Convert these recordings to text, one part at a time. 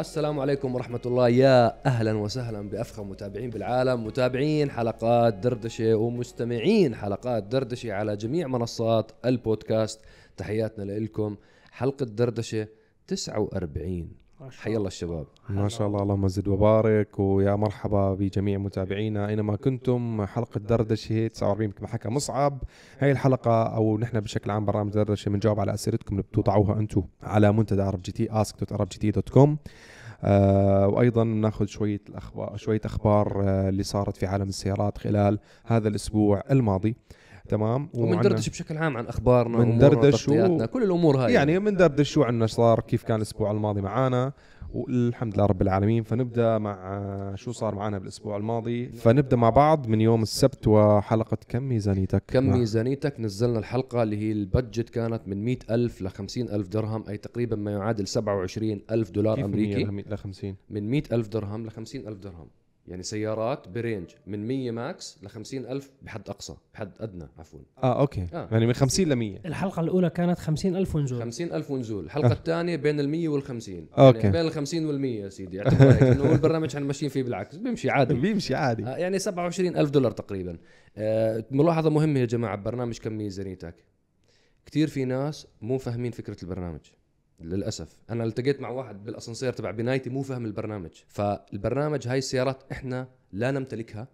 السلام عليكم ورحمة الله، يا أهلا وسهلا بأفخم متابعين بالعالم، متابعين حلقات دردشة ومستمعين حلقات دردشة على جميع منصات البودكاست. تحياتنا لكم. حلقة دردشة 49، حي الله الشباب، ما شاء الله، اللهم زد وبارك، ويا مرحبا بجميع متابعينا اينما كنتم. حلقه دردشه 49 كما حكى مصعب. هاي الحلقه او نحن بشكل عام برنامج دردشه بنجاوب على اسئلتكم اللي بتوضعوها انتم على منتدى عرب جي تي ask.arabgt.com. وايضا ناخذ شويه اخبار اللي صارت في عالم السيارات خلال هذا الاسبوع الماضي، تمام، ومندردش بشكل عام عن اخبارنا وتغطياتنا، كل الامور هاي يعني مندردش شو عنا صار، كيف كان الاسبوع الماضي معانا، والحمد لله رب العالمين. فنبدا مع شو صار معنا بالاسبوع الماضي، فنبدا مع بعض من يوم السبت وحلقه كم ميزانيتك. نزلنا الحلقه اللي هي البادجت كانت من 100,000 ل 50,000 درهم، اي تقريبا ما يعادل 27,000 دولار امريكي. من 100,000 درهم ل 50,000 درهم، يعني سيارات برينج من 100 ماكس ل 50,000 بحد أقصى، بحد أدنى عفوا. أوكي. يعني من 50 ل 100. الحلقة الأولى كانت 50,000 ونزول. 50,000 ونزول. الحلقة الثانية بين 100 والخمسين. أوكي. يعني بين 50 100 يا سيدي. إنه البرنامج إحنا ماشيين فيه بالعكس، بيمشي عادي. بيمشي عادي. يعني 27,000 دولار تقريبا. ملاحظة مهمة يا جماعة ببرنامج كم ميزانيتك. كتير في ناس مو فاهمين فكرة البرنامج. للأسف أنا التقيت مع واحد بالأسانسير تبع بنايتي مو فهم البرنامج. فالبرنامج هاي السيارات إحنا لا نمتلكها،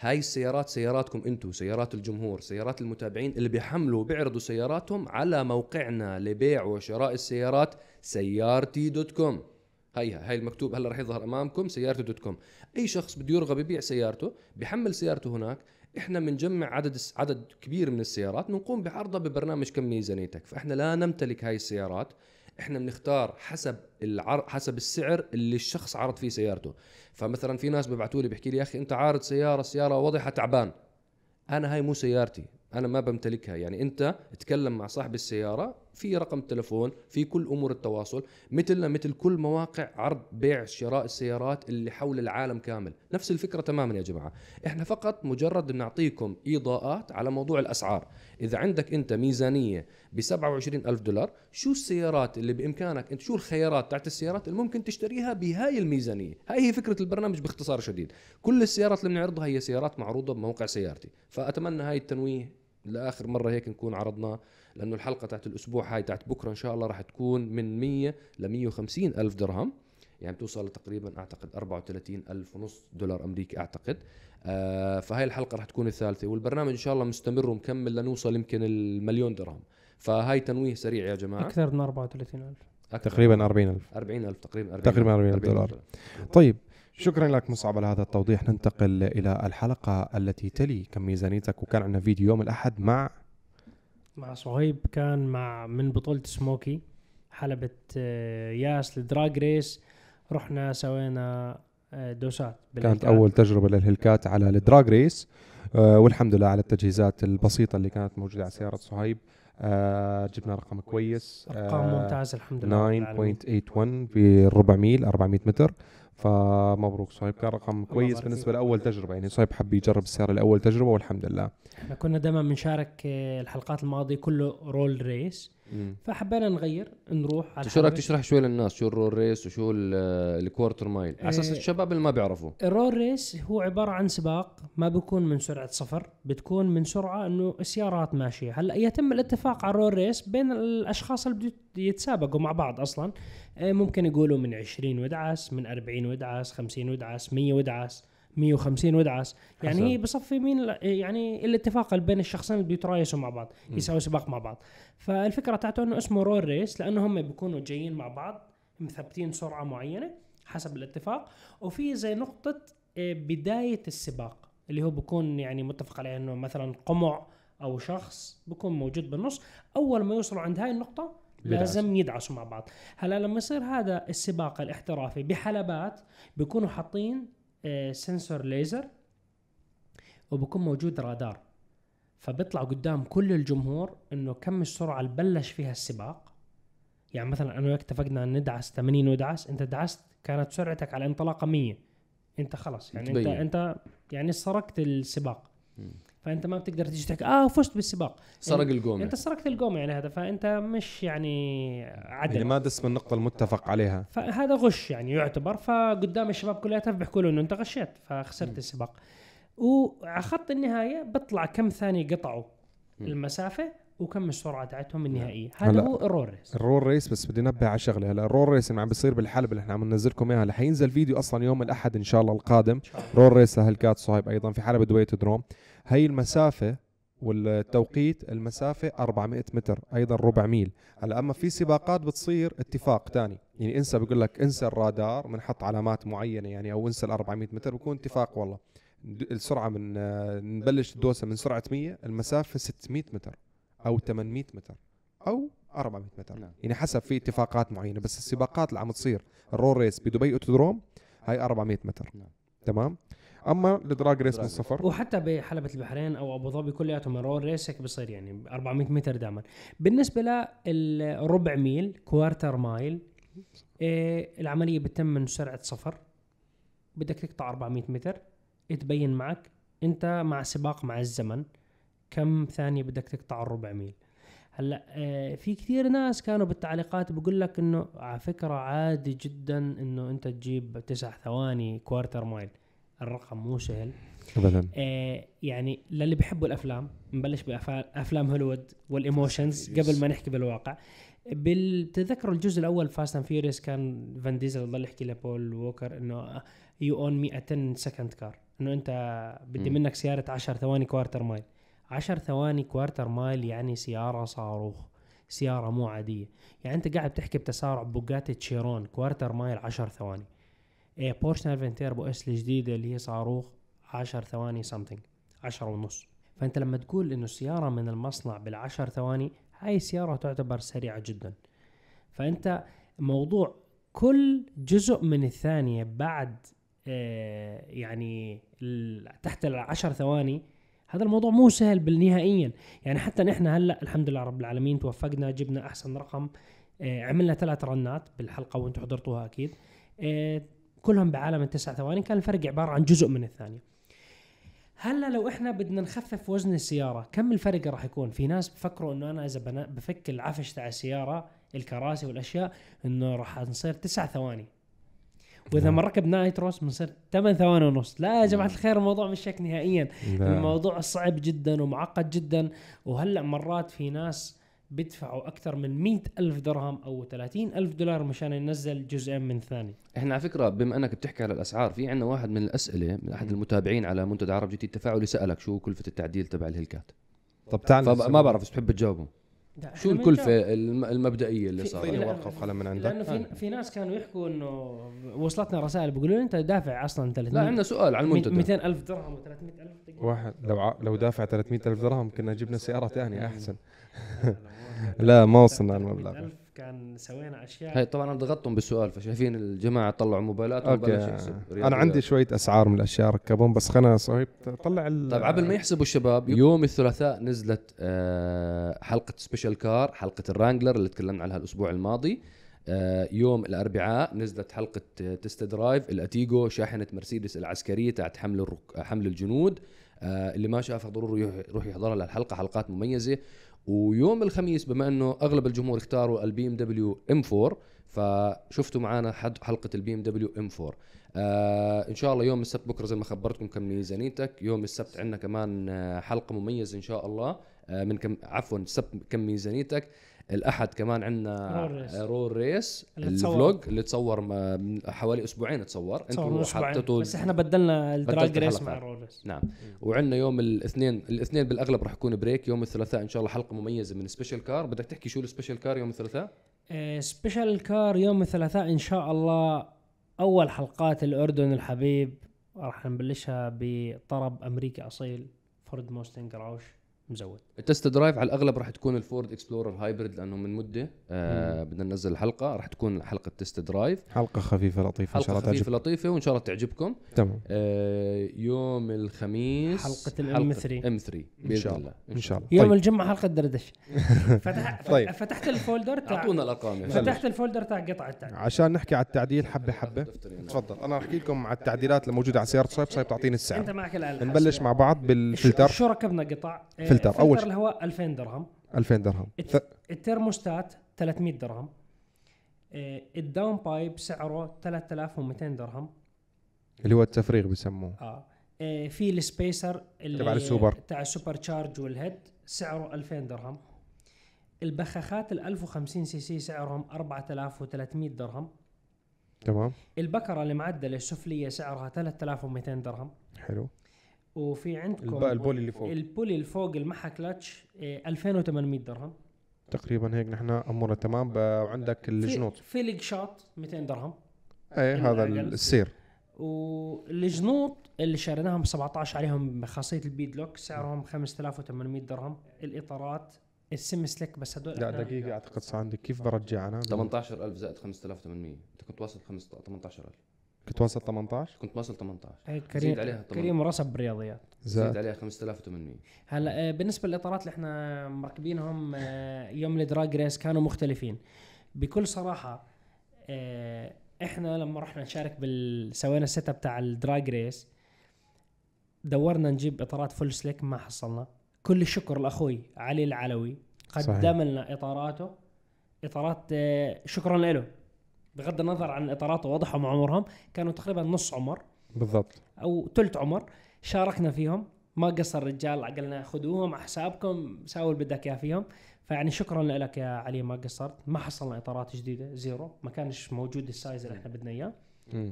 هاي السيارات سياراتكم أنتو، سيارات الجمهور، سيارات المتابعين اللي بيحملوا بيعرضوا سياراتهم على موقعنا لبيع وشراء السيارات سيارتي.com. هاي المكتوب هلا رح يظهر أمامكم سيارتي.com. أي شخص بده يرغب يبيع سيارته بيحمل سيارته هناك. إحنا منجمع عدد كبير من السيارات، نقوم بعرضها ببرنامج كم ميزانيتك. فإحنا لا نمتلك هاي السيارات، احنا بنختار حسب السعر اللي الشخص عرض فيه سيارته. فمثلا في ناس ببعثوا لي بيحكي لي يا اخي انت عارض سياره وضعها تعبان، انا هاي مو سيارتي، انا ما بمتلكها. يعني انت تكلم مع صاحب السياره، في رقم التلفون، في كل امور التواصل، مثل كل مواقع عرض بيع شراء السيارات اللي حول العالم كامل، نفس الفكره تماما يا جماعه. احنا فقط مجرد بنعطيكم اضاءات على موضوع الاسعار. اذا عندك انت ميزانيه ب 27,000 دولار، شو السيارات اللي بامكانك انت، شو الخيارات تاعت السيارات اللي ممكن تشتريها بهاي الميزانيه؟ هاي هي فكره البرنامج باختصار شديد. كل السيارات اللي بنعرضها هي سيارات معروضه بموقع سيارتي. فاتمنى هاي التنويه لآخر مرة هيك نكون عرضنا، لأنه الحلقة تاعت الأسبوع هاي تاعت بكرة إن شاء الله راح تكون من 100 ل 150 ألف درهم، يعني توصل تقريبا أعتقد 34,500 دولار أمريكي أعتقد. فهاي الحلقة راح تكون الثالثة، والبرنامج إن شاء الله مستمر ومكمل لنوصل يمكن 1,000,000 درهم. فهاي تنويه سريع يا جماعة. أكثر من 34,000 تقريبا، 40,000 تقريبا 40,000 دولار. طيب، شكرا لك مصعب على هذا التوضيح. ننتقل إلى الحلقة التي تلي كم ميزانيتك، وكان عندنا فيديو يوم الأحد مع صهيب، كان من بطولة سموكي، حلبة ياس لدراغ ريس. رحنا سوينا دوسات، كانت أول تجربة للهلكات على الدراغ ريس، والحمد لله على التجهيزات البسيطة اللي كانت موجودة على سيارة صهيب. جبنا رقم كويس، أرقام ممتاز الحمد لله، 9.81 في 400 متر. فمبروك صاحب، كان رقم كويس بالنسبه لاول تجربه. يعني صاحب حب يجرب السياره لاول تجربه، والحمد لله. احنا كنا دائما بنشارك الحلقات الماضيه كله رول ريس، فحبينا نغير نروح على. شو رايك تشرح شوي للناس شو الرول ريس وشو الكوارتر مايل على اساس الشباب اللي ما بيعرفوا؟ الرول ريس هو عباره عن سباق ما بيكون من سرعه صفر، بتكون من سرعه انه السيارات ماشيه. هلا يتم الاتفاق على الرول ريس بين الاشخاص اللي يتسابقوا مع بعض اصلا، ممكن يقولوا من 20 ودعس، من 40 ودعس، 50 ودعس، 100 ودعس، 150 ودعس. يعني هي بصفي مين يعني الاتفاق بين الشخصين اللي بيترايسوا مع بعض، يساووا سباق مع بعض. فالفكره تاعته انه اسمه رول ريس لانه هم بيكونوا جايين مع بعض مثبتين سرعه معينه حسب الاتفاق، وفي زي نقطه بدايه السباق اللي هو بيكون يعني متفق عليه انه مثلا قمع او شخص بيكون موجود بالنص. اول ما يوصلوا عند هاي النقطه لازم يدعسوا مع بعض. هلا لما يصير هذا السباق الاحترافي بحلبات، بيكونوا حاطين سنسور ليزر وبكون موجود رادار، فبيطلع قدام كل الجمهور انه كم السرعه اللي بلش فيها السباق. يعني مثلا انا اتفقنا ان ندعس 80 ودعس، انت دعست كانت سرعتك على انطلاقه 100، انت خلص يعني انت يعني سرقت السباق. فانت ما بتقدر تيجي تحكي فزت بالسباق، سرق القومه، انت سرقت القومه يعني هذا، فانت مش يعني عدل يعني ما دس من النقطه المتفق عليها، فهذا غش يعني يعتبر. فقدام الشباب كلياتها بيحكوا له انه انت غشيت فخسرت السباق. وعلى خط النهايه بطلع كم ثانيه قطعوا المسافه وكم السرعه تاعتهم النهائيه. هذا هو الرول ريس. الرول ريس بس بدي نبه على شغله، هلا الرول ريس اللي عم بيصير بالحلبه اللي احنا عم ننزل لكم اياها، اللي حينزل فيديو اصلا يوم الاحد ان شاء الله القادم، رول ريس لهلكات صهيب ايضا في حلبه دويت دروم. هي المسافه والتوقيت، المسافه 400 متر ايضا ربع ميل. هلا اما في سباقات بتصير اتفاق ثاني، يعني انسى بيقول لك انسى الرادار بنحط علامات معينه يعني، او انسى ال 400 متر بكون اتفاق والله السرعه من نبلش الدوسه من سرعه 100، المسافه 600 متر او 800 متر او 400 متر يعني حسب في اتفاقات معينه. بس السباقات اللي عم تصير الرول ريس بدبي اوتودروم هاي 400 متر تمام. اما الدراغ ريس من الصفر، وحتى بحلبة البحرين او ابو ظبي كلياتهم الرول ريس هيك بصير يعني 400 متر دائما. بالنسبه للربع ميل كوارتر مايل، العمليه بتتم من سرعه صفر، بدك تقطع 400 متر، تبين معك انت مع سباق مع الزمن كم ثانيه بدك تقطع الربع ميل. هلا في كثير ناس كانوا بالتعليقات بقول لك انه على فكره عادي جدا انه انت تجيب 9 ثواني كوارتر مايل، الرقم مو سهل ابدا. يعني للي بيحبوا الافلام، نبلش بافلام هوليوود والايموشنز قبل ما نحكي بالواقع. بالتذكروا الجزء الاول فاست اند فيريس كان فان ديزل ضل يحكي لبول ووكر انه يو اون مي 10 سكند كار، انه انت بدي منك سياره 10 ثواني كوارتر مايل. 10 ثواني كوارتر مايل يعني سيارة صاروخ، سيارة مو عادية. يعني أنت قاعد بتحكي بتسارع بوغاتي تشيرون كوارتر مايل 10 ثواني، بورش نافانتير بو اس الجديدة اللي هي صاروخ 10 ثواني سمثينج، 10.5. فأنت لما تقول إنه سيارة من المصنع بال10 ثواني، هاي السيارة تعتبر سريعة جدا. فأنت موضوع كل جزء من الثانية بعد يعني تحت ال10 ثواني، هذا الموضوع مو سهل بالنهائيا. يعني حتى نحن هلا الحمد لله رب العالمين توفقنا، جبنا احسن رقم، عملنا 3 رنات بالحلقه وانتم حضرتوها اكيد، كلهم بعالم 9 ثواني، كان الفرق عباره عن جزء من الثانيه. هلا لو احنا بدنا نخفف وزن السياره، كم الفرق راح يكون؟ في ناس بفكروا انه انا اذا بفك العفش تاع السياره الكراسي والاشياء انه راح نصير 9 ثواني، واذا ما ركبنا نايتروس بنصير 8.5. لا يا جماعه الخير، الموضوع مش هيك نهائيا. الموضوع صعب جدا ومعقد جدا. وهلا مرات في ناس بيدفعوا اكثر من 100,000 درهم او 30,000 دولار مشان ينزل جزئين من ثاني. احنا على فكره بما انك بتحكي على الاسعار، في عندنا واحد من الاسئله من احد المتابعين على منتدى عرب جي تي التفاعلي، سالك شو كلفه التعديل تبع الهلكات. طب تعال، ما بعرف اذا بتحب تجاوبه، شو الكلفه المبدئيه اللي صارت؟ وقف قلم من عندك، لانه في ناس كانوا يحكوا انه وصلتنا رسائل بيقولوا انت دافع اصلا 300. لا عندنا سؤال على المنتدى 200,000 درهم و300,000 واحد. لو دافع 300,000 درهم كنا جبنا سياره ثانيه احسن. لا ما وصلنا المبلغ، كان سوينا اشياء. هي طبعا ضغطتهم بالسؤال، فشايفين الجماعه طلعوا موبايلات وبلش يحسب. انا عندي شويه اسعار من الاشياء ركبهم، بس خلينا صهيب طلع. طيب قبل ما يحسبوا الشباب، يوم الثلاثاء نزلت حلقه سبيشال كار، حلقه الرانجلر اللي تكلمنا عنها الاسبوع الماضي. يوم الاربعاء نزلت حلقه تيست درايف الاتيجو، شاحنه مرسيدس العسكريه تاعت حمل الجنود. اللي ما شافها ضروري يروح يحضرها للحلقه، حلقات مميزه. ويوم الخميس بما انه اغلب الجمهور اختاروا البي ام دبليو ام 4، فشفتوا معنا حلقه البي ام دبليو ام 4. ان شاء الله يوم السبت بكره زي ما خبرتكم كم ميزانيتك، يوم السبت عندنا كمان حلقه مميزه ان شاء الله. من كم عفوا السبت كم ميزانيتك. الاحد كمان عندنا رول ريس الفلوج اللي تصور حوالي اسبوعين، تصور انتم حطيتوا، بس احنا بدلنا الدراج ريس مع رول ريس. نعم. وعندنا يوم الاثنين بالاغلب راح يكون بريك. يوم الثلاثاء ان شاء الله حلقه مميزه من سبيشال كار. بدك تحكي شو السبيشال كار يوم الثلاثاء؟ سبيشال كار يوم الثلاثاء ان شاء الله اول حلقات الاردن الحبيب راح نبلشها بطرب امريكي اصيل، فورد موستنج راوش مزود. التست درايف على الاغلب راح تكون الفورد اكسبلورر هايبرد لانه من مده بدنا ننزل الحلقه، راح تكون حلقه تست درايف، حلقه خفيفه لطيفه ان شاء الله تعجبكم، لطيفه وان شاء الله تعجبكم. تمام. يوم الخميس حلقه الام 3 ام 3 باذن الله ان شاء الله. يوم الجمعه حلقه دردش. فتحت الفولدر تاع، اعطونا الارقام، فتحت الفولدر تاع قطعه عشان نحكي على التعديل حبه حبه. تفضل. انا احكي لكم على التعديلات الموجوده على سياره صيف. صيف تعطيني السعر، انت معك الان. نبلش مع بعض بالفلتر. شو ركبنا قطع فلتر؟ اول شيء الهواء 2000 درهم، 2000 درهم. الترموستات 300 درهم. الداون بايب سعره 3200 درهم، اللي هو التفريغ بسموه. في السبيسر تبع السوبر تاع السوبر تشارج والهيد سعره 2000 درهم. البخاخات ال 1050 سي سي سعرهم 4300 درهم. تمام. البكره المعدله السفليه سعرها 3200 درهم. حلو. وفي عندكم البولي اللي فوق، البولي اللي فوق المحا كلتش 2800 درهم تقريبا. هيك نحن امورنا تمام. وعندك الجنوط في القشاط 200 درهم. اي هذا السير. والجنوط اللي شريناهم 17 عليهم خاصيه البيد لوك سعرهم 5800 درهم. الاطارات السم سلك بس هذول. لا دقيقه اعتقد صار عندك، كيف برجع انا 18000 زائد 5800؟ انت كنت واصل 18000. كنت واصل 18؟ كنت واصل 18. زيد عليها 8. كريم رسب رياضيات. زيد عليها 5800. هلا بالنسبه للاطارات اللي احنا مركبينهم يوم الدراغ ريس كانوا مختلفين بكل صراحه. احنا لما رحنا نشارك سوينا السيت اب تاع الدراغ ريس دورنا نجيب اطارات فول سليك، ما حصلنا. كل الشكر لاخوي علي العلوي قدم لنا اطاراته، اطارات شكرا له بغض النظر عن الاطارات ووضحوا مع عمرهم، كانوا تقريبا نص عمر بالضبط او ثلث عمر. شاركنا فيهم، ما قصر الرجال، قلنا خذوهم على حسابكم، ساووا اللي بدك اياه فيهم. فيعني شكرا لك يا علي، ما قصرت. ما حصلنا اطارات جديده، زيرو، ما كانش موجود السايز اللي احنا بدنا اياه.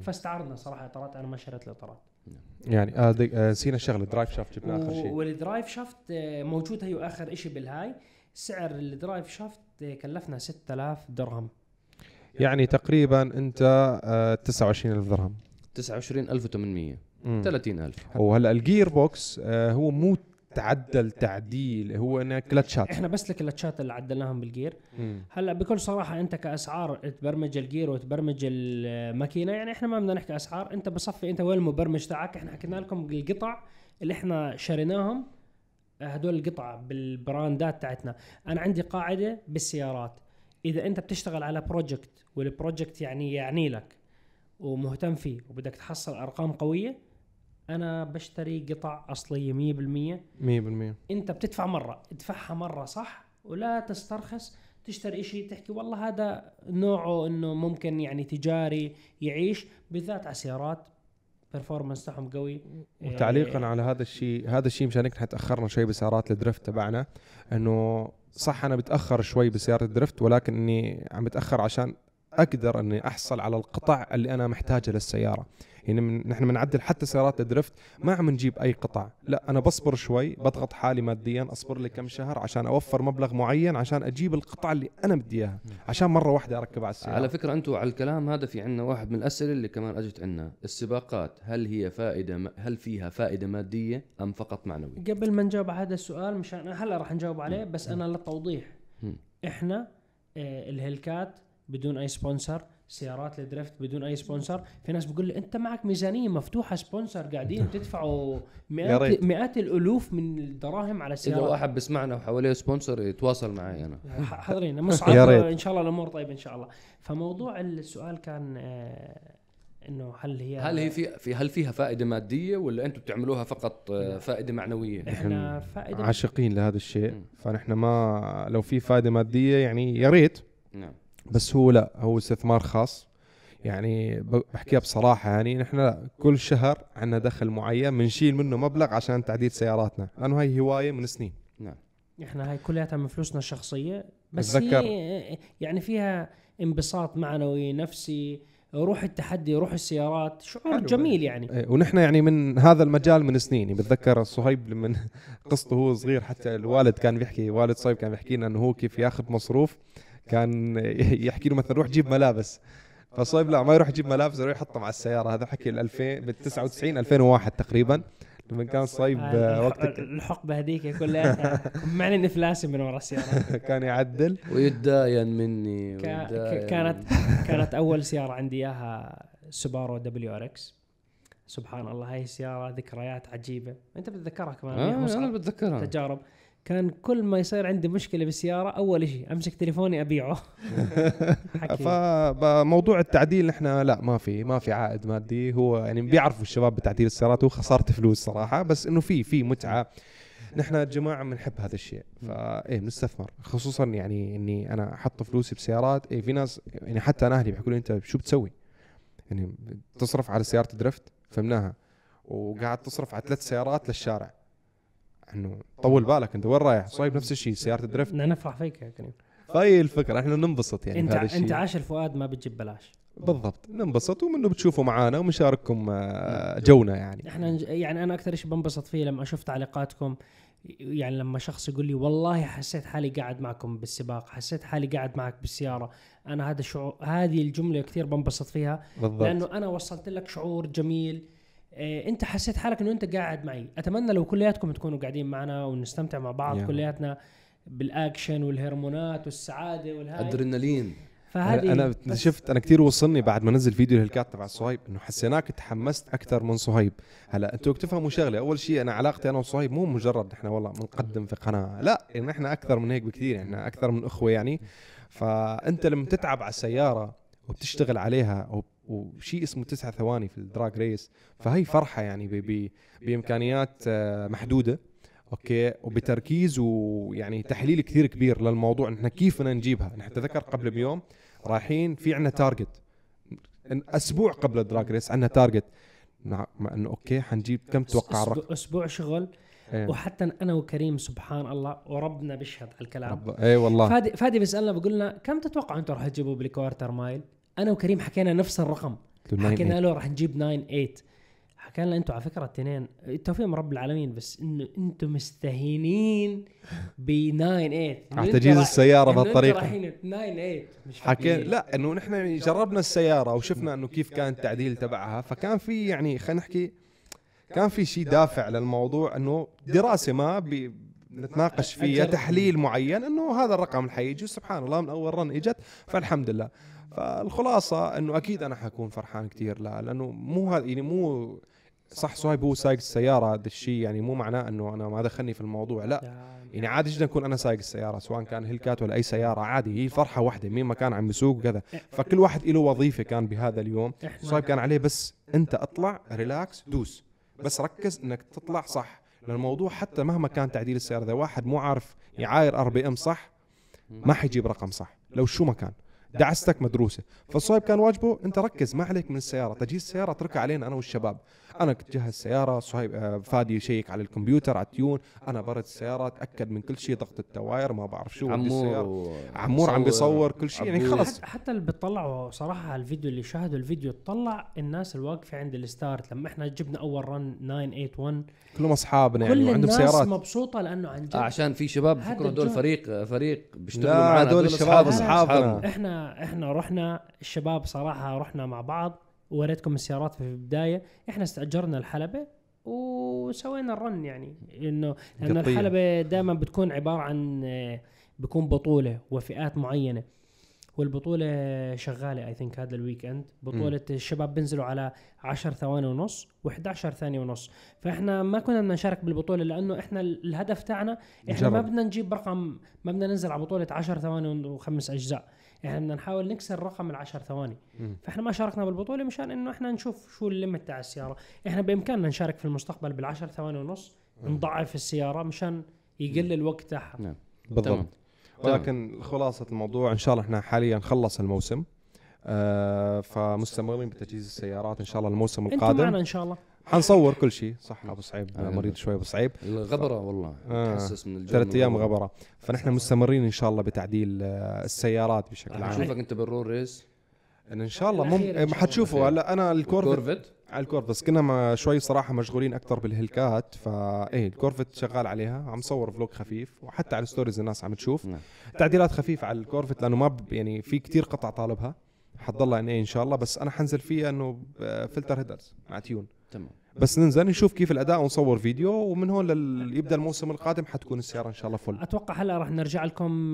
فاستعرضنا صراحه اطارات، انا ما شريت الاطارات يعني. نسينا الشغله درايف شافت جبنا اخر شيء، والدرايف شافت موجود هي اخر شيء بالهاي. سعر الدرايف شافت كلفنا 6000 درهم، يعني تقريبا انت 29000 درهم، 29800، 30000. وهلا الجير بوكس هو مو تعدل تعديل، هو انه كلتشات، احنا بس الكلتشات اللي عدلناهم بالجير. هلا بكل صراحه انت كاسعار تبرمج الجير وتبرمج الماكينه، يعني احنا ما بدنا نحكي اسعار، انت بصفي انت وين المبرمج تاعك. احنا حكينا لكم القطع اللي احنا شريناهم، هدول القطع بالبراندات تاعتنا. انا عندي قاعده بالسيارات، اذا انت بتشتغل على بروجكت والبروجكت يعني لك ومهتم فيه وبدك تحصل ارقام قويه، انا بشتري قطع اصليه 100%. انت بتدفع مره، ادفعها مره صح ولا تسترخص تشتري شيء تحكي والله هذا نوعه انه ممكن يعني تجاري يعيش، بالذات على سيارات بيرفورمانس تاعهم قوي. وتعليقا على هذا الشيء مشان هيك تاخرنا شوي بسيارات الدريفت تبعنا، انه صح انا بتاخر شوي بسياره الدريفت، ولكن اني عم بتاخر عشان اقدر اني احصل على القطع اللي انا محتاجه للسياره. يعني نحن بنعدل حتى سيارات الدريفت ما عم نجيب اي قطع، لا انا بصبر شوي، بضغط حالي ماديا، اصبر لي كم شهر عشان اوفر مبلغ معين عشان اجيب القطع اللي انا بدي اياها، عشان مره واحده اركب على السياره. على فكره انتم على الكلام هذا في عندنا واحد من الاسئله اللي كمان اجت عندنا، السباقات هل فيها فائده ماديه ام فقط معنويه؟ قبل ما نجاوب على هذا السؤال مشان هلا راح نجاوب عليه، بس انا للتوضيح احنا الهلكات بدون اي سبونسر، سيارات الدريفت بدون اي سبونسر. في ناس بيقول لي انت معك ميزانيه مفتوحه سبونسر، قاعدين تدفعوا مئات الالوف من الدراهم على السيارات. اذا واحد بسمعنا وحواليه سبونسر يتواصل معي انا، حاضرين مصعب ان شاء الله الامور طيب ان شاء الله. فموضوع السؤال كان انه هل فيها فائده ماديه ولا انتم بتعملوها فقط فائده معنويه؟ احنا فائده عاشقين لهذا الشيء، فنحن ما لو في فائده ماديه يعني يا ريت. نعم. بس هو لا، هو استثمار خاص، يعني بحكيها بصراحه. يعني نحن كل شهر عندنا دخل معين بنشيل منه مبلغ عشان تعديل سياراتنا، لانه هاي هوايه من سنين. نعم. احنا هاي كلياتها من فلوسنا الشخصيه، بس هي يعني فيها انبساط معنوي نفسي، روح التحدي، روح السيارات، شعور جميل يعني. ونحن يعني من هذا المجال من سنين. بتذكر صهيب لما قصته هو صغير، حتى الوالد كان بيحكي، والد صهيب كان بيحكي لنا انه هو كيف ياخذ مصروف، كان يحكي له مثلا روح جيب ملابس، فصايب لا ما يروح يجيب ملابس، يروح يحطهم على السياره. هذا حكي 1999 2001 تقريبا، لما كان صايب وقتك الحقبه هذيك كلها معنى اني فلاسي من ورا السياره كان يعدل ويتداين مني كانت اول سياره عندي اياها سوبارو دبليو إكس. سبحان الله هاي السياره ذكريات عجيبه انت بتذكرها كمان. انا بتذكرها تجارب. كان كل ما يصير عندي مشكله بالسياره اول شيء امسك تليفوني ابيعه. فموضوع التعديل احنا لا ما في عائد مادي. هو يعني بيعرفوا الشباب بتعديل السيارات وخسرت فلوس صراحه، بس انه في متعه. نحن جماعه بنحب هذا الشيء، فايه بنستثمر، خصوصا يعني اني انا احط فلوسي بسيارات. ايه في ناس يعني حتى انا اهلي بيحكوا لي انت شو بتسوي؟ يعني تصرف على سياره درفت فهمناها، وقاعد تصرف على 3 سيارات للشارع. انه طول بالك انت وين رايح؟ صايب نفس الشيء سياره الدرفت. انا نفرح فيك يا كريم. فهي الفكره احنا ننبسط يعني بهذا الشيء. انت عاش الفؤاد ما بتجيب بلاش. بالضبط ننبسط ومنه بتشوفوا معانا ومشارككم جونا يعني. احنا يعني انا اكثر شيء بنبسط فيه لما اشوف تعليقاتكم، يعني لما شخص يقول لي والله حسيت حالي قاعد معكم بالسباق، حسيت حالي قاعد معك بالسياره، انا هذا الشعور، هذه الجمله كثير بنبسط فيها. بالضبط. لانه انا وصلت لك شعور جميل، انت حسيت حالك انه انت قاعد معي. اتمنى لو كلياتكم تكونوا قاعدين معنا ونستمتع مع بعض كلياتنا بالاكشن والهرمونات والسعاده والادرينالين. انا شفت انا كثير وصلني بعد ما نزل فيديو الهلكات تبع صهيب انه حسيناك تحمست اكثر من صهيب. هلا انتم تفهموا شغله، اول شيء انا علاقتي انا وصهيب مو مجرد احنا والله بنقدم في قناه، لا يعني احنا اكثر من هيك بكثير، احنا اكثر من اخوه يعني. فانت لما تتعب على السياره وبتشتغل عليها وشيء اسمه 9 ثواني في الدراغ ريس، فهي فرحه يعني بامكانيات محدوده اوكي، وبتركيز ويعني تحليل كثير كبير للموضوع نحن كيف بدنا نجيبها. نحن تذكر قبل بيوم رايحين في عندنا تارجت اسبوع قبل الدراغ ريس، عندنا تارجت انه اوكي حنجيب كم توقع الرقم اسبوع شغل. وحتى انا وكريم سبحان الله وربنا بيشهد على الكلام. اي والله فادي بيسالنا بيقول لنا كم تتوقعوا انتم راح تجيبوا بالكوارتر مايل؟ انا وكريم حكينا نفس الرقم، حكينا له راح نجيب 98. حكى لنا انتم على فكره الاثنين التوفيق من رب العالمين، بس انه انتم مستهينين ب 98 على تجهيز السياره بهالطريقه. رايحين 98 مش حكينا لا انه نحن جربنا السياره وشفنا انه كيف كان التعديل تبعها، فكان في يعني خلينا نحكي كان في شيء دافع للموضوع انه دراسه ما نتناقش فيها تحليل معين انه هذا الرقم حيجي. سبحان الله من اول رن اجت، فالحمد لله. فالخلاصه انه اكيد انا حكون فرحان كثير لانه مو هذا يعني مو صح صهيب هو سايق السياره، هذا الشيء يعني مو معناه انه انا ما دخلني في الموضوع، لا يعني عادي جدا اكون انا سايق السياره سواء كان هلكات ولا اي سياره عادي، هي فرحه واحده مين ما كان عم يسوق وكذا. فكل واحد له وظيفه كان بهذا اليوم، صهيب كان عليه بس انت اطلع ريلاكس دوس، بس ركز انك تطلع صح للموضوع. حتى مهما كان تعديل السياره اذا واحد مو عارف يعاير RPM صح ما حيجيب رقم صح لو شو ما كان، دعستك مدروسه. فالصهيب كان واجبه انت ركز ما عليك من السياره، تجهيز السياره اتركها علينا انا والشباب. انا كنت جهز السياره، صهيب فادي يشيك على الكمبيوتر على التيون، انا برد السياره اتاكد من كل شيء، ضغط التواير ما بعرف شو، عمور عم بيصور كل شيء يعني خلص. حتى اللي بيطلعوا صراحه على الفيديو، اللي شاهدوا الفيديو طلع الناس الواقفه عند الستارت لما احنا جبنا اول رن 981 كلهم اصحابنا يعني عندهم سيارات، كل الناس مبسوطه لانه عن جد عشان في شباب فكروا دول فريق بيشتغلوا معنا، هذول الشباب اصحابنا. احنا رحنا الشباب صراحه، رحنا مع بعض ووريتكم السيارات في البدايه. احنا استاجرنا الحلبه وسوينا الرن، يعني انه لان الحلبه دائما بتكون عباره عن بيكون بطوله وفئات معينه، والبطوله شغاله اي ثينك هذا الويك اند بطوله الشباب بينزلوا على 10 ثواني ونص و11 ثانيه ونص. فاحنا ما كنا بدنا نشارك بالبطوله لانه احنا الهدف تاعنا احنا ما بدنا نجيب رقم، ما بدنا ننزل على بطوله 10 ثواني و5 اجزاء، احنا بدنا نحاول نكسر رقم 10 ثواني. فاحنا ما شاركنا بالبطوله مشان انه احنا نشوف شو الليمت تاع السياره. احنا بامكاننا نشارك في المستقبل بال10 ثواني ونص، نضعف السياره مشان يقل الوقت تاعها. نعم بالضبط. ولكن خلاصه الموضوع ان شاء الله احنا حاليا خلص الموسم، فمستمرين بتجهيز السيارات ان شاء الله الموسم القادم. انتم معنا ان شاء الله حنصور كل شيء صح. ابو سعيد مريض شوي، ابو سعيد غبره والله تحسس من الجو 3 ايام غبره. فنحن مستمرين ان شاء الله بتعديل السيارات بشكل عام. شوفك انت بالرول ريس ان شاء الله حتشوفوا. هلا انا الكورفيت على الكورفيت كنا شوي صراحه مشغولين اكثر بالهلكات، فا ايه الكورفيت شغال عليها، عم صور فلوق خفيف وحتى على ستوريز الناس عم تشوف تعديلات خفيفه على الكورفيت لانه ما يعني في كثير قطع طالبها، حتضلها ان شاء الله. بس انا حنزل فيها انه فلتر هيدرز مع تيون تمام، بس ننزل نشوف كيف الاداء ونصور فيديو، ومن هون يبدا الموسم القادم حتكون السياره ان شاء الله فل. اتوقع هلا راح نرجع لكم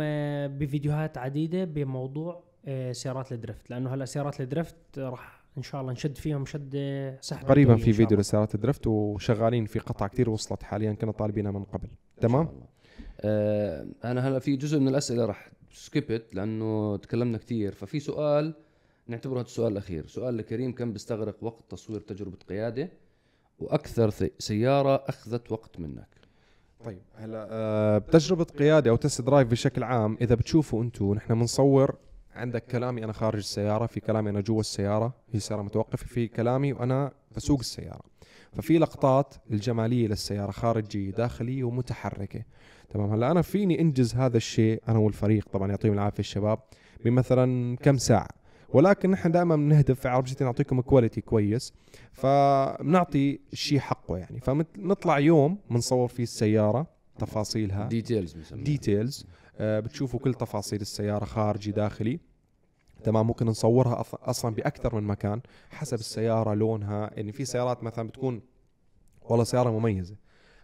بفيديوهات عديده بموضوع سيارات الدريفت، لانه هلا سيارات الدريفت راح ان شاء الله نشد فيهم شد سحب قريبا في فيديو لسيارات الدريفت، وشغالين في قطع كثير وصلت حاليا كنا طالبينها من قبل. تمام. انا هلا في جزء من الاسئله راح سكيبت لانه تكلمنا كثير، ففي سؤال نعتبره هذا السؤال الاخير. سؤال لكريم: كم بيستغرق وقت تصوير تجربه قياده، واكثر سياره اخذت وقت منك؟ طيب هلا بتجربه قياده او تست درايف بشكل عام، اذا بتشوفوا انتم نحن بنصور، عندك كلامي انا خارج السياره، في كلامي انا جوا السياره، هي السياره متوقفه، في كلامي وانا بسوق السياره، ففي لقطات الجماليه للسياره خارجي داخلي ومتحركه. تمام. هلا انا فيني انجز هذا الشيء انا والفريق طبعا يعطيهم العافيه الشباب بمثلا كم ساعه، ولكن نحن دائما بنهدف في عرب جي تي نعطيكم كواليتي كويس، فبنعطي الشيء حقه يعني، فنطلع يوم بنصور فيه السياره تفاصيلها ديتيلز، بتشوفوا كل تفاصيل السياره خارجي داخلي. تمام. ممكن نصورها اصلا باكثر من مكان حسب السياره لونها، يعني في سيارات مثلا بتكون والله سياره مميزه،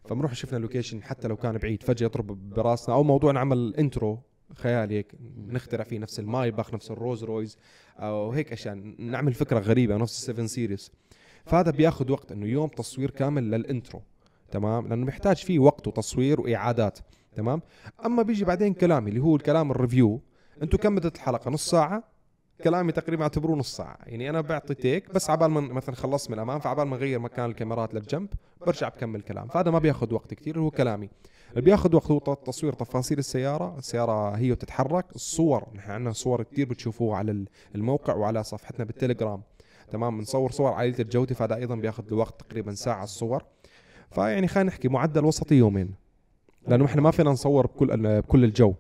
فبنروح شفنا اللوكيشن حتى لو كان بعيد، فجاه يضرب براسنا، او موضوع نعمل انترو خيالي هيك نخترع فيه، نفس الماي باخ، نفس الروز رويز، او هيك عشان نعمل فكره غريبه، نفس السيفن سيريز. فهذا بياخذ وقت، انه يوم تصوير كامل للانترو. تمام. لانه بيحتاج فيه وقت وتصوير واعادات. تمام. اما بيجي بعدين كلامي اللي هو الكلام الريفيو، انتم كم بدت الحلقه؟ نص ساعه، كلامي تقريبا اعتبروه نص ساعه، يعني انا بعطي تيك بس عبال ما مثلا خلصت من الامام، فعبال ما غير مكان الكاميرات للجنب برجع بكمل كلام، فهذا ما بياخذ وقت كثير، هو كلامي. اللي بياخذ وقت هو تصوير تفاصيل السياره، السياره هي بتتحرك، الصور نحن عندنا صور كثير بتشوفوها على الموقع وعلى صفحتنا بالتليجرام. تمام. بنصور صور عاليه الجوده، فهذا ايضا بياخذ الوقت تقريبا ساعه الصور، فيعني خلينا نحكي معدل وسطي يومين، لانه احنا ما فينا نصور بكل الجو،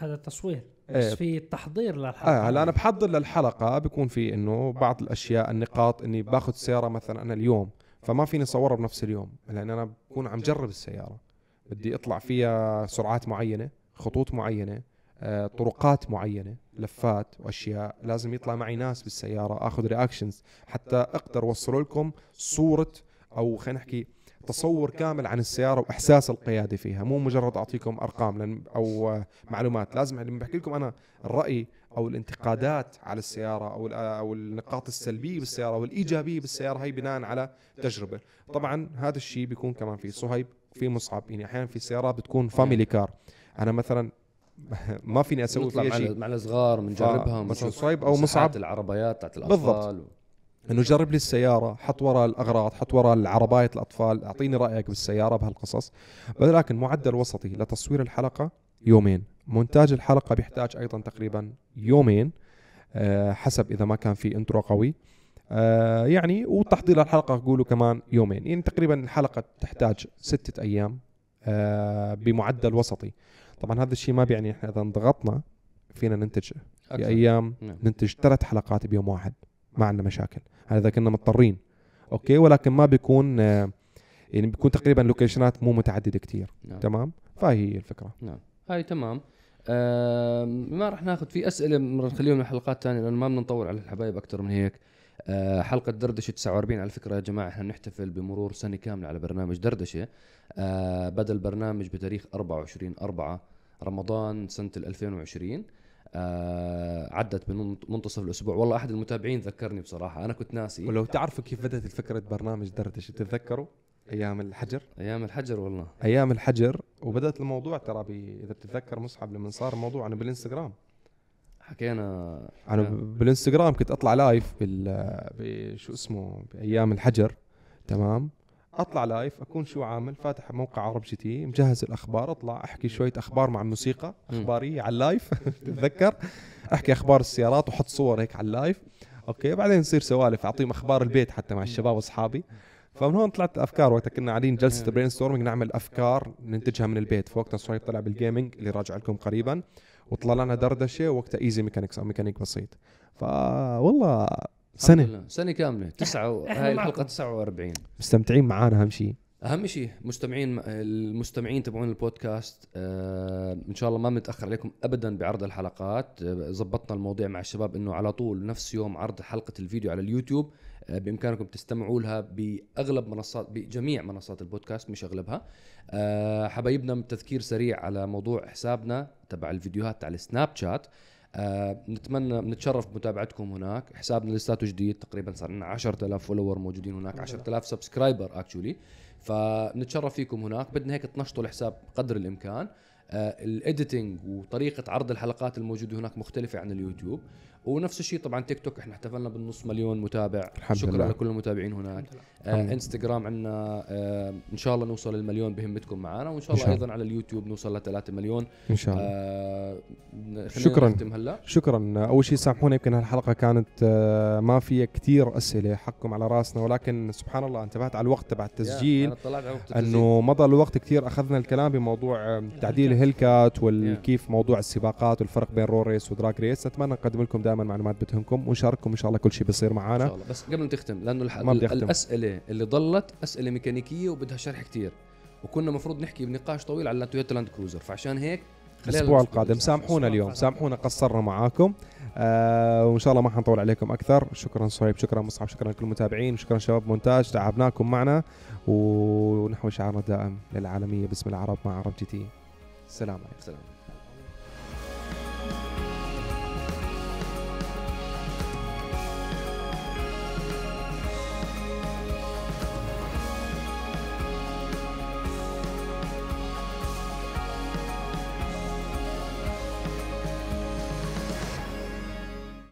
هذا التصوير بس في التحضير للحلقه. هلا انا بحضر للحلقه، بيكون في انه بعض الاشياء النقاط اني باخذ سياره مثلا انا اليوم، فما فيني اصورها بنفس اليوم، لان انا بكون عم جرب السياره، بدي اطلع فيها سرعات معينه، خطوط معينه، طرقات معينه، لفات واشياء، لازم يطلع معي ناس بالسياره اخذ رياكشنز حتى اقدر اوصل لكم صوره، او خلينا نحكي تصور كامل عن السيارة وإحساس القيادة فيها، مو مجرد أعطيكم أرقام أو معلومات. لازم لما بحكي لكم أنا الرأي أو الانتقادات على السيارة أو النقاط السلبية بالسيارة والإيجابية بالسيارة، هي بناء على تجربة. طبعا هذا الشيء بيكون كمان في صهيب وفي مصعب، يعني أحيانا في سيارات بتكون فاميلي كار، أنا مثلا ما فيني أسوي فيها شيء، مع الصغار بنجربها مثلا صهيب أو مصعب، العربيات تاعت الأطفال بالضبط. انه جرب لي السياره، حط وراء الاغراض، حط وراء العربايات الاطفال، اعطيني رايك بالسياره بهالقصص. ولكن معدل وسطي لتصوير الحلقه يومين، مونتاج الحلقه بيحتاج ايضا تقريبا يومين، حسب اذا ما كان في انترو قوي، يعني وتحضير الحلقه قولوا كمان يومين، يعني تقريبا الحلقه تحتاج 6 ايام بمعدل وسطي. طبعا هذا الشيء ما بيعني احنا اذا انضغطنا فينا ننتج في ايام، ننتج 3 حلقات بيوم واحد، ما عندنا مشاكل، هذا كنا مضطرين. اوكي. ولكن ما بيكون يعني بيكون تقريبا لوكيشنات مو متعدده كثير. نعم. تمام. فهي الفكره. نعم. هاي تمام. ما راح ناخذ في اسئله، نخليهم لحلقات ثانيه لانه ما بنطول على الحبايب اكثر من هيك. حلقه دردشه 49 على فكره يا جماعه احنا بنحتفل بمرور سنه كامله على برنامج دردشه. بدا البرنامج بتاريخ 24/4 رمضان سنه 2020. عدت بمنتصف الاسبوع. والله احد المتابعين ذكرني بصراحه، انا كنت ناسي. ولو تعرفوا كيف بدات الفكره برنامج دردشه، تتذكروا ايام الحجر؟ ايام الحجر والله، ايام الحجر. وبدات الموضوع ترى اذا بتتذكر مصعب لما صار الموضوع، انا بالانستغرام حكينا، انا بالانستغرام كنت اطلع لايف بشو اسمه بايام الحجر. تمام. اطلع لايف اكون شو عامل، فاتح موقع عرب جي تي، مجهز الاخبار، اطلع احكي شويه اخبار مع موسيقى اخباريه على اللايف تتذكر، احكي اخبار السيارات واحط صور هيك على اللايف. اوكي. بعدين يصير سوالف، اعطيهم اخبار البيت حتى مع الشباب واصحابي. فمن هون طلعت افكار، وقتها كنا قاعدين جلسه برين ستورمينج نعمل افكار ننتجها من البيت. فوقتها صهيب طلع بالجيمنج اللي راجع لكم قريبا، وطلع لنا دردشه وقتها ايزي ميكانكس او ميكانيك بسيط. فوالله سنة كاملة. 9 هاي الحلقة 49. مستمتعين معانا أهم شيء. اهم شيء مستمعين المستمعين تبعون البودكاست، ان شاء الله ما بنتاخر عليكم ابدا بعرض الحلقات. زبطنا الموضوع مع الشباب انه على طول نفس يوم عرض حلقه الفيديو على اليوتيوب بامكانكم تستمعوا لها باغلب منصات، بجميع منصات البودكاست مش اغلبها. حبايبنا تذكير سريع على موضوع حسابنا تبع الفيديوهات على السناب شات، نتمنى نتشرف بمتابعتكم هناك. حسابنا لساته جديد، تقريبا صار لنا 10000 فولور موجودين هناك، 10000 سبسكرايبر اكشولي، فنتشرف فيكم هناك. بدنا هيك تنشطوا الحساب قدر الامكان. الاديتنج وطريقه عرض الحلقات الموجوده هناك مختلفه عن اليوتيوب، ونفس الشيء طبعا تيك توك احنا احتفلنا بالنص مليون متابع، شكرا لكل المتابعين هناك. انستغرام عندنا ان شاء الله نوصل للمليون بهمتكم معنا، وان شاء الله ايضا على اليوتيوب نوصل ل 3 مليون ان شاء الله. شكرا اول شيء سامحونا، يمكن هالحلقه كانت ما فيها كثير اسئله، حقكم على راسنا، ولكن سبحان الله انتبهت على الوقت تبع التسجيل انه مضى الوقت كثير، اخذنا الكلام بموضوع تعديل الهلكات والكيف موضوع السباقات والفرق بين رول ريس ودراغ ريس. اتمنى نقدم لكم دائما معلومات بتهمكم ونشارككم ان شاء الله كل شيء بيصير معانا ان شاء الله. بس قبل ما تختم، لانه الاسئله اللي ضلت اسئله ميكانيكيه وبدها شرح كثير، وكنا مفروض نحكي بنقاش طويل على تويوتا لاند كروزر، فعشان هيك الاسبوع القادم. سامحونا اليوم، سامحونا قصرنا معاكم، وان شاء الله ما حنطول عليكم اكثر. شكرا صهيب، شكرا مصعب، شكرا لكل المتابعين، شكرا شباب مونتاج، تعبناكم معنا، ونحو شعارنا الدائم للعالميه باسم العرب مع عرب جي تي. سلام عليكم.